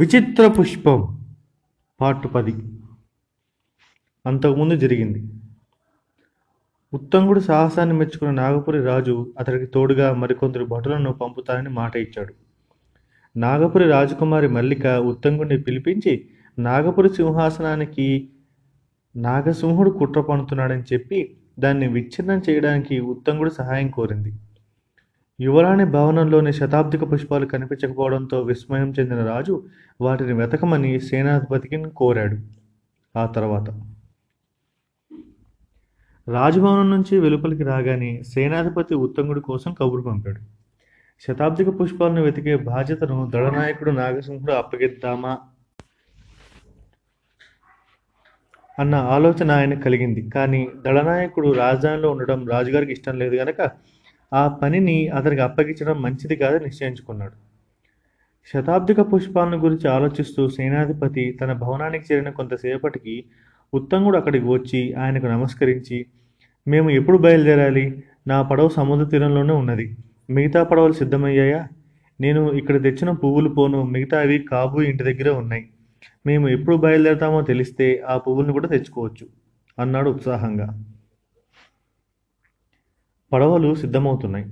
విచిత్ర పుష్పం పార్ట్ 10. అంతకుముందు జరిగింది. ఉత్తంగుడు సాహసాన్ని మెచ్చుకున్న నాగపురి రాజు అతడికి తోడుగా మరికొందరు భటులను పంపుతానని మాట ఇచ్చాడు. నాగపురి రాజకుమారి మల్లిక ఉత్తంగుడిని పిలిపించి నాగపురి సింహాసనానికి నాగసింహుడు కుట్ర పన్నుతున్నాడని చెప్పి దాన్ని విచ్ఛిన్నం చేయడానికి ఉత్తంగుడు సహాయం కోరింది. యువరాణి భవనంలోని శతాబ్దిక పుష్పాలు కనిపించకపోవడంతో విస్మయం చెందిన రాజు వాటిని వెతకమని సేనాధిపతికి కోరాడు. ఆ తర్వాత రాజభవనం నుంచి వెలుపలికి రాగానే సేనాధిపతి ఉత్తంగుడి కోసం కబురు పంపాడు. శతాబ్దిక పుష్పాలను వెతికే బాధ్యతను దళనాయకుడు నాగసింహుడు అప్పగిద్దామా అన్న ఆలోచన ఆయన కలిగింది. కానీ దళనాయకుడు రాజధానిలో ఉండడం రాజుగారికి ఇష్టం లేదు కనుక ఆ పనిని అతనికి అప్పగించడం మంచిది కాదని నిశ్చయించుకున్నాడు. శతాబ్దిక పుష్పాలను గురించి ఆలోచిస్తూ సేనాధిపతి తన భవనానికి చేరిన కొంతసేపటికి ఉత్తంగుడు అక్కడికి వచ్చి ఆయనకు నమస్కరించి, మేము ఎప్పుడు బయలుదేరాలి? నా పడవ సముద్ర తీరంలోనే ఉన్నది. మిగతా పడవలు సిద్ధమయ్యాయా? నేను ఇక్కడ తెచ్చిన పువ్వులు పోను, మిగతా అవి కాబూ ఇంటి దగ్గర ఉన్నాయి. మేము ఎప్పుడు బయలుదేరతామో తెలిస్తే ఆ పువ్వులను కూడా తెచ్చుకోవచ్చు అన్నాడు ఉత్సాహంగా. పడవలు సిద్ధమవుతున్నాయి.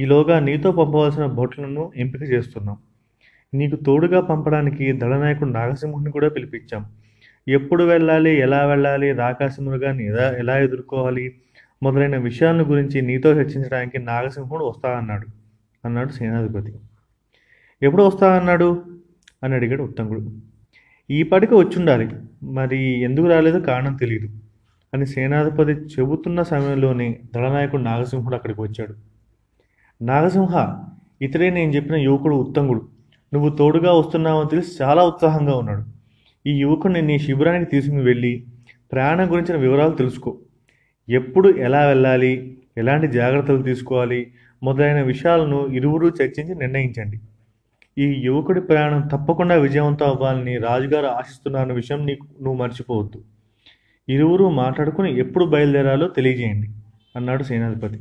ఈలోగా నీతో పంపవలసిన బోట్లను ఎంపిక చేస్తున్నాం. నీకు తోడుగా పంపడానికి దళనాయకుడు నాగసింహుడిని కూడా పిలిపించాం. ఎప్పుడు వెళ్ళాలి, ఎలా వెళ్ళాలి, రాకాసింహుడు కానీ ఎలా ఎదుర్కోవాలి మొదలైన విషయాలను గురించి నీతో చర్చించడానికి నాగసింహుడు వస్తానన్నాడు సేనాధిపతి. ఎప్పుడు వస్తానన్నాడు అని అడిగాడు ఉత్తంగుడు. ఈ పాటికి వచ్చుండాలి, మరి ఎందుకు రాలేదు కారణం తెలియదు అని సేనాధిపతి చెబుతున్న సమయంలోనే దళనాయకుడు నాగసింహుడు అక్కడికి వచ్చాడు. నాగసింహ, ఇతడే నేను చెప్పిన యువకుడు ఉత్తంగుడు. నువ్వు తోడుగా వస్తున్నావని తెలిసి చాలా ఉత్సాహంగా ఉన్నాడు. ఈ యువకుడిని నీ శిబిరానికి తీసుకుని వెళ్ళి ప్రయాణం గురించిన వివరాలు తెలుసుకో. ఎప్పుడు ఎలా వెళ్ళాలి, ఎలాంటి జాగ్రత్తలు తీసుకోవాలి మొదలైన విషయాలను ఇరువురు చర్చించి నిర్ణయించండి. ఈ యువకుడి ప్రయాణం తప్పకుండా విజయవంతం అవ్వాలని రాజుగారు ఆశిస్తున్నారన్న విషయం నువ్వు మర్చిపోవద్దు. ఇరువురు మాట్లాడుకుని ఎప్పుడు బయలుదేరాలో తెలియజేయండి అన్నాడు సేనాధిపతి.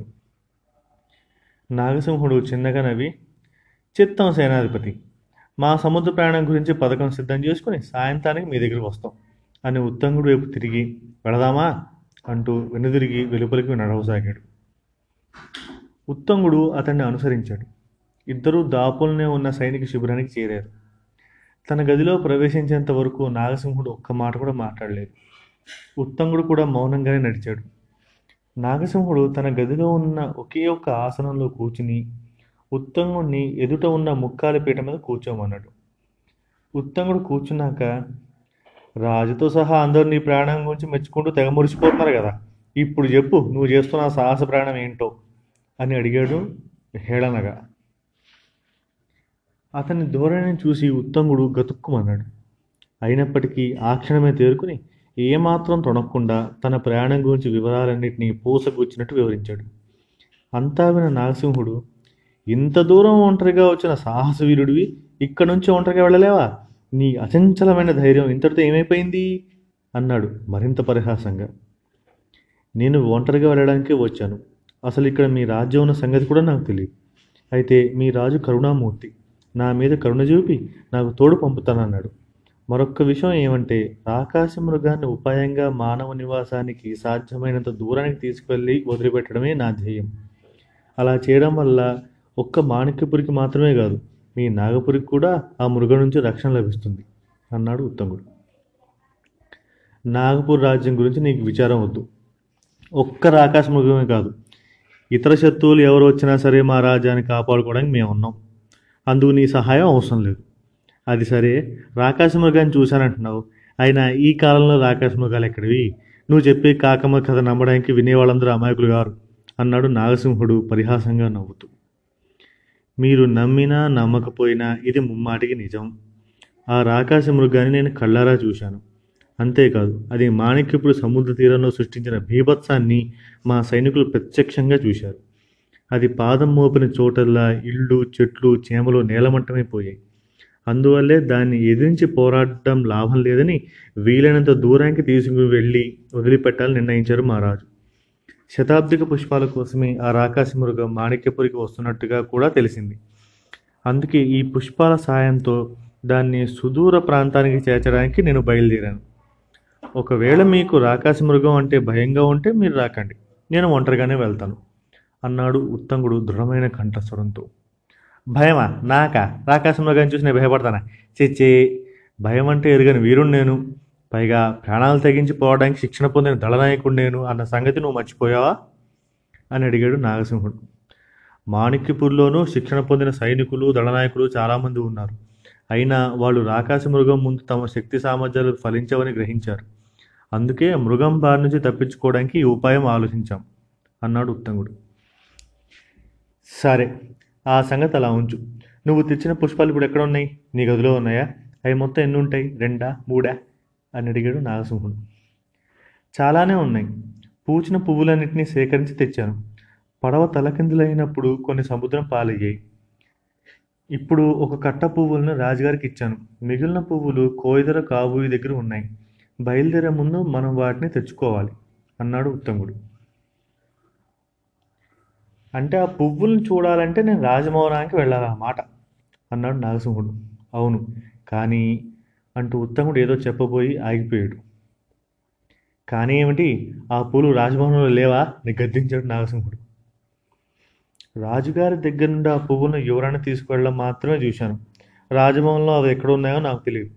నాగసింహుడు చిన్నగా నవ్వి, చిత్తం సేనాధిపతి, మా సముద్ర ప్రయాణం గురించి పథకం సిద్ధం చేసుకుని సాయంత్రానికి మీ దగ్గరికి వస్తాం అని ఉత్తంగుడి వైపు తిరిగి, వెళదామా అంటూ వెనుదిరిగి వెలుపలికి నడవసాగాడు. ఉత్తంగుడు అతన్ని అనుసరించాడు. ఇద్దరూ దాపుల్నే ఉన్న సైనిక శిబిరానికి చేరారు. తన గదిలో ప్రవేశించేంత వరకు నాగసింహుడు ఒక్క మాట కూడా మాట్లాడలేదు. ఉత్తంగుడు కూడా మౌనంగానే నడిచాడు. నాగసింహుడు తన గదిలో ఉన్న ఒకే ఒక్క ఆసనంలో కూర్చుని ఉత్తంగుడిని ఎదుట ఉన్న ముక్కాల పీట మీద కూర్చోమన్నాడు. ఉత్తంగుడు కూర్చున్నాక, రాజుతో సహా అందరూ నీ ప్రయాణం గురించి మెచ్చుకుంటూ తెగ మురిసిపోతున్నారు కదా, ఇప్పుడు చెప్పు నువ్వు చేస్తున్న సాహస ప్రయాణం ఏంటో అని అడిగాడు హేళనగా. అతని ధోరణిని చూసి ఉత్తంగుడు గతుక్కుమన్నాడు. అయినప్పటికీ ఆ క్షణమే తేరుకుని ఏమాత్రం తొణక్కుండా తన ప్రయాణం గురించి వివరాలన్నింటినీ పూసగుచ్చినట్టు వివరించాడు. అంతా విన నాగసింహుడు, ఇంత దూరం ఒంటరిగా వచ్చిన సాహసవీరుడివి, ఇక్కడ నుంచి ఒంటరిగా వెళ్ళలేవా? నీ అచంచలమైన ధైర్యం ఇంతటితో ఏమైపోయింది అన్నాడు మరింత పరిహాసంగా. నేను ఒంటరిగా వెళ్ళడానికే వచ్చాను. అసలు ఇక్కడ మీ రాజ్యం ఉన్న సంగతి కూడా నాకు తెలియదు. అయితే మీ రాజు కరుణామూర్తి నా మీద కరుణ చూపి నాకు తోడు పంపుతానన్నాడు. మరొక్క విషయం ఏమంటే, ఆకాశ మృగాన్ని ఉపాయంగా మానవ నివాసానికి సాధ్యమైనంత దూరానికి తీసుకువెళ్ళి వదిలిపెట్టడమే నా ధ్యేయం. అలా చేయడం వల్ల ఒక్క మాణిక్యపురికి మాత్రమే కాదు, మీ నాగపురికి కూడా ఆ మృగం నుంచి రక్షణ లభిస్తుంది అన్నాడు ఉత్తంగుడు. నాగపూర్ రాజ్యం గురించి నీకు విచారం వద్దు. ఒక్క రాకాశ మృగమే కాదు, ఇతర శత్రువులు ఎవరు వచ్చినా సరే మా రాజ్యాన్ని కాపాడుకోవడానికి మేము ఉన్నాం. అందుకు నీ సహాయం అవసరం లేదు. అది సరే, రాకాశ మృగాన్ని చూశానంటున్నావు, అయినా ఈ కాలంలో రాకాశ మృగాలు ఎక్కడివి? నువ్వు చెప్పే కాకమ్మ కథ నమ్మడానికి వినేవాళ్ళందరూ అమాయకులు గారు అన్నాడు నాగసింహుడు పరిహాసంగా నవ్వుతూ. మీరు నమ్మినా నమ్మకపోయినా ఇది ముమ్మాటికి నిజం. ఆ రాకాశ మృగాన్ని నేను కళ్ళారా చూశాను. అంతేకాదు, అది మాణిక్యపురి సముద్ర తీరంలో సృష్టించిన భీభత్సాన్ని మా సైనికులు ప్రత్యక్షంగా చూశారు. అది పాదం మోపిన చోటల్లా ఇళ్ళు, చెట్లు, చేమలు నేలమట్టమైపోయాయి. అందువల్లే దాన్ని ఎదిరించి పోరాడడం లాభం లేదని వీలైనంత దూరానికి తీసుకు వెళ్ళి వదిలిపెట్టాలని నిర్ణయించారు మహారాజు. శతాబ్దిక పుష్పాల కోసమే ఆ రాకాశ మృగం మాణిక్యపురికి వస్తున్నట్టుగా కూడా తెలిసింది. అందుకే ఈ పుష్పాల సాయంతో దాన్ని సుదూర ప్రాంతానికి చేర్చడానికి నేను బయలుదేరాను. ఒకవేళ మీకు రాకాసి మృగం అంటే భయంగా ఉంటే మీరు రాకండి, నేను ఒంటరిగానే వెళ్తాను అన్నాడు ఉత్తంగుడు దృఢమైన కంఠస్వరంతో. భయమా? నాక? రాకాసి మృగాన్ని చూసి నేను భయపడతానా? చే భయం అంటే ఎరుగని వీరుడు నేను, పైగా ప్రాణాలు తెగించి పోవడానికి శిక్షణ పొందిన దళనాయకుడు నేను అన్న సంగతి నువ్వు మర్చిపోయావా అని అడిగాడు నాగసింహుడు. మాణిక్యపూర్లోనూ శిక్షణ పొందిన సైనికులు దళనాయకులు చాలామంది ఉన్నారు. అయినా వాళ్ళు రాకాసి మృగం ముందు తమ శక్తి సామర్థ్యాలు ఫలించవని గ్రహించారు. అందుకే మృగం బారి నుంచి తప్పించుకోవడానికి ఈ ఉపాయం ఆలోచించాం అన్నాడు ఉత్తంగుడు. సరే, ఆ సంగతి అలా ఉంచు. నువ్వు తెచ్చిన పుష్పాలు ఇప్పుడు ఎక్కడ ఉన్నాయి? నీ గదిలో ఉన్నాయా? అవి మొత్తం ఎన్ని ఉంటాయి? 2, 3 అని అడిగాడు నాగసింహుడు. చాలానే ఉన్నాయి. పూచిన పువ్వులన్నింటినీ సేకరించి తెచ్చాను. పడవ తలకిందులైనప్పుడు కొన్ని సముద్రం పాలయ్యాయి. ఇప్పుడు ఒక కట్ట పువ్వులను రాజుగారికి ఇచ్చాను. మిగిలిన పువ్వులు కోయిదర కాబోయి దగ్గర ఉన్నాయి. బయలుదేరే ముందు మనం వాటిని తెచ్చుకోవాలి అన్నాడు ఉత్తంగుడు. అంటే ఆ పువ్వులను చూడాలంటే నేను రాజమౌనానికి వెళ్ళాలన్నమాట అన్నాడు నాగసింహుడు. అవును కానీ అంటూ ఉత్తంగుడు ఏదో చెప్పబోయి ఆగిపోయాడు. కానీ ఏమిటి? ఆ పూలు రాజభవనంలో లేవా అని గద్దించాడు నాగసింహుడు. రాజుగారి దగ్గర నుండి ఆ పువ్వులను ఎవరైనా తీసుకువెళ్ళడం మాత్రమే చూశాను. రాజభవనంలో అవి ఎక్కడ ఉన్నాయో నాకు తెలియదు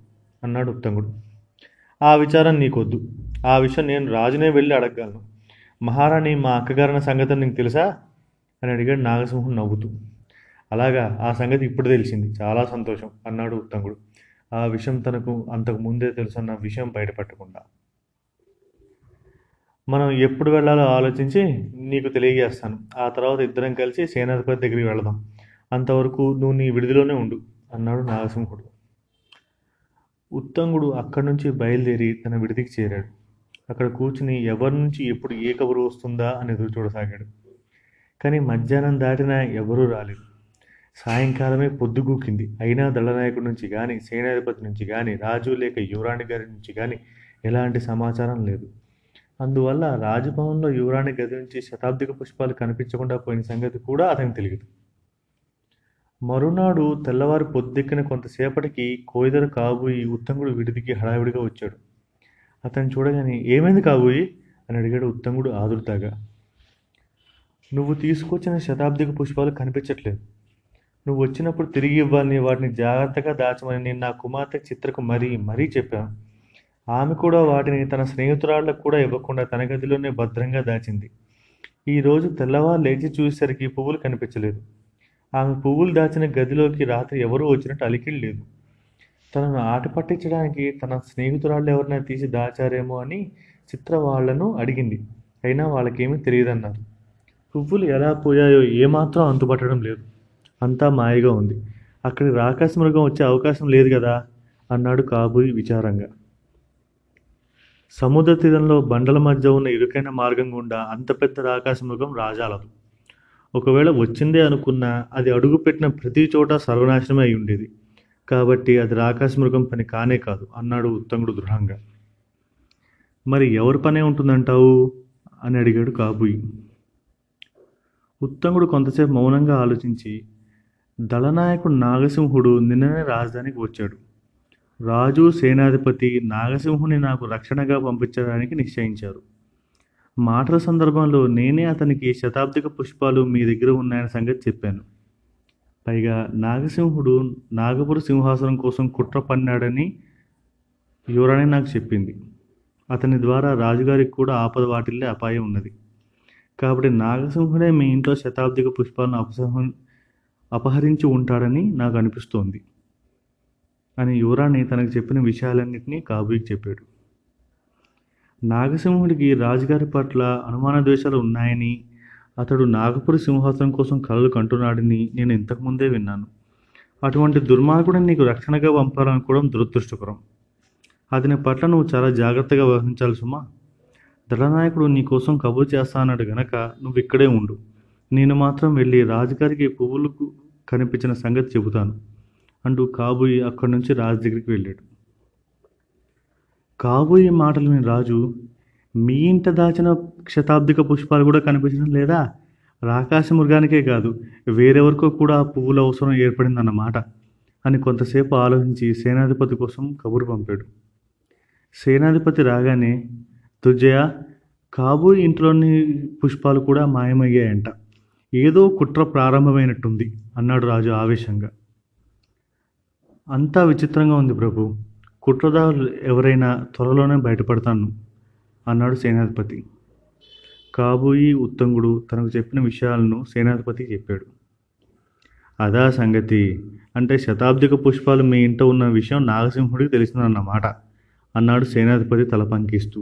అన్నాడు ఉత్తంగుడు. ఆ విచారం నీకొద్దు. ఆ విషయం నేను రాజునే వెళ్ళి అడగగలను. మహారాణి మా అక్కగారిన సంగతి నీకు తెలుసా అని అడిగాడు నాగసింహుడు నవ్వుతూ. అలాగా, ఆ సంగతి ఇప్పుడు తెలిసింది. చాలా సంతోషం అన్నాడు ఉత్తంగుడు, ఆ విషయం తనకు అంతకు ముందే తెలుసన్న విషయం బయటపెట్టకుండా. మనం ఎప్పుడు వెళ్ళాలో ఆలోచించి నీకు తెలియజేస్తాను. ఆ తర్వాత ఇద్దరం కలిసి సేనాధిపతి దగ్గరికి వెళదాం. అంతవరకు నువ్వు నీ విడిదిలోనే ఉండు అన్నాడు నాగసింహుడు. ఉత్తంగుడు అక్కడి నుంచి బయలుదేరి తన విడిదికి చేరాడు. అక్కడ కూర్చుని ఎవరి నుంచి ఎప్పుడు ఏ కబురు వస్తుందా అని ఎదురు చూడసాగాడు. కానీ మధ్యాహ్నం దాటినా ఎవరూ రాలేదు. సాయంకాలమే పొద్దుగూకింది. అయినా దళనాయకుడి నుంచి కానీ సేనాధిపతి నుంచి కానీ రాజు లేక యువరాణి గారి నుంచి కానీ ఎలాంటి సమాచారం లేదు. అందువల్ల రాజభవన్లో యువరాణి గది నుంచి శతాబ్దిక పుష్పాలు కనిపించకుండా పోయిన సంగతి కూడా అతనికి తెలియదు. మరునాడు తెల్లవారు పొద్దెక్కిన కొంతసేపటికి కోయిదర కాబోయి ఉత్తంగుడు విడిదికి హడావిడిగా వచ్చాడు. అతను చూడగానే ఏమైంది కాబోయి అని అడిగాడు ఉత్తంగుడు ఆదురుతాగా. నువ్వు తీసుకొచ్చిన శతాబ్దిక పుష్పాలు కనిపించట్లేదు. నువ్వు వచ్చినప్పుడు తిరిగి ఇవ్వాలని, వాటిని జాగ్రత్తగా దాచమని నేను నా కుమార్తె చిత్రకు మరీ మరీ చెప్పాను. ఆమె కూడా వాటిని తన స్నేహితురాళ్లకు కూడా ఇవ్వకుండా తన గదిలోనే భద్రంగా దాచింది. ఈరోజు తెల్లవారు లేచి చూసేసరికి పువ్వులు కనిపించలేదు. ఆమె పువ్వులు దాచిన గదిలోకి రాత్రి ఎవరూ వచ్చినట్టు అలికిడి లేదు. తనను ఆట పట్టించడానికి తన స్నేహితురాళ్ళు ఎవరైనా తీసి దాచారేమో అని చిత్ర వాళ్లను అడిగింది. అయినా వాళ్ళకేమీ తెలియదన్నారు. పువ్వులు ఎలా పోయాయో ఏమాత్రం అంతుపట్టడం లేదు. అంతా మాయగా ఉంది. అక్కడికి రాకాసి మృగం వచ్చే అవకాశం లేదు కదా అన్నాడు కాబోయి విచారంగా. సముద్ర తీరంలో బండల మధ్య ఉన్న ఇరుకైన మార్గం గుండా అంత పెద్ద రాకాసి మృగం రాజాలదు. ఒకవేళ వచ్చిందే అనుకున్నా అది అడుగు పెట్టిన ప్రతి చోట సర్వనాశనమే అయి ఉండేది. కాబట్టి అది రాకాసి మృగం పని కానే కాదు అన్నాడు ఉత్తంగుడు దృఢంగా. మరి ఎవరి పనే ఉంటుందంటావు అని అడిగాడు కాబోయి. ఉత్తంగుడు కొంతసేపు మౌనంగా ఆలోచించి, దళనాయకుడు నాగసింహుడు నిన్ననే రాజధానికి వచ్చాడు. రాజు సేనాధిపతి నాగసింహుని నాకు రక్షణగా పంపించడానికి నిశ్చయించారు. మాటల సందర్భంలో నేనే అతనికి శతాబ్దిక పుష్పాలు మీ దగ్గర ఉన్నాయని సంగతి చెప్పాను. పైగా నాగసింహుడు నాగపుర సింహాసనం కోసం కుట్ర పన్నాడని యువరాణి నాకు చెప్పింది. అతని ద్వారా రాజుగారికి కూడా ఆపద వాటిల్లే అపాయం ఉన్నది. కాబట్టి నాగసింహుడే మీ ఇంట్లో శతాబ్దిక పుష్పాలను అపహరించి ఉంటాడని నాకు అనిపిస్తోంది అని యువరాణి తనకు చెప్పిన విషయాలన్నింటినీ కాబోయికి చెప్పాడు. నాగసింహుడికి రాజుగారి పట్ల అనుమాన ద్వేషాలు ఉన్నాయని, అతడు నాగపుర సింహాసనం కోసం కలలు కంటున్నాడని నేను ఇంతకుముందే విన్నాను. అటువంటి దుర్మార్గుడిని నీకు రక్షణగా పంపాలనుకోవడం దురదృష్టకరం. అతని పట్ల నువ్వు చాలా జాగ్రత్తగా వ్యవహరించాలి సుమా. దళనాయకుడు నీ కోసం కబురు చేస్తా అన్నాడు గనక నువ్వు ఇక్కడే ఉండు. నేను మాత్రం వెళ్ళి రాజుగారికి పువ్వులకు కనిపించిన సంగతి చెబుతాను అంటూ కాబోయి అక్కడి నుంచి రాజు దగ్గరికి వెళ్ళాడు. కాబోయి మాటలు విని రాజు, మీ ఇంట దాచిన శతాబ్దిక పుష్పాలు కూడా కనిపించడం లేదా? రాకాసి మృగానికే కాదు వేరెవరికో కూడా ఆ పువ్వుల అవసరం ఏర్పడిందన్నమాట అని కొంతసేపు ఆలోచించి సేనాధిపతి కోసం కబురు పంపాడు. సేనాధిపతి రాగానే, దుర్జయ, కాబోయే ఇంట్లోని పుష్పాలు కూడా మాయమయ్యాయంట, ఏదో కుట్ర ప్రారంభమైనట్టుంది అన్నాడు రాజు ఆవేశంగా. అంతా విచిత్రంగా ఉంది ప్రభు, కుట్రదారులు ఎవరైనా త్వరలోనే బయటపడతాను అన్నాడు సేనాధిపతి. కాబోయి ఉత్తంగుడు తనకు చెప్పిన విషయాలను సేనాధిపతి చెప్పాడు. అదా సంగతి అంటే శతాబ్దిక పుష్పాలు మీ ఇంట ఉన్న విషయం నాగసింహుడికి తెలిసిందన్నమాట అన్నాడు సేనాధిపతి తల పంకిస్తూ.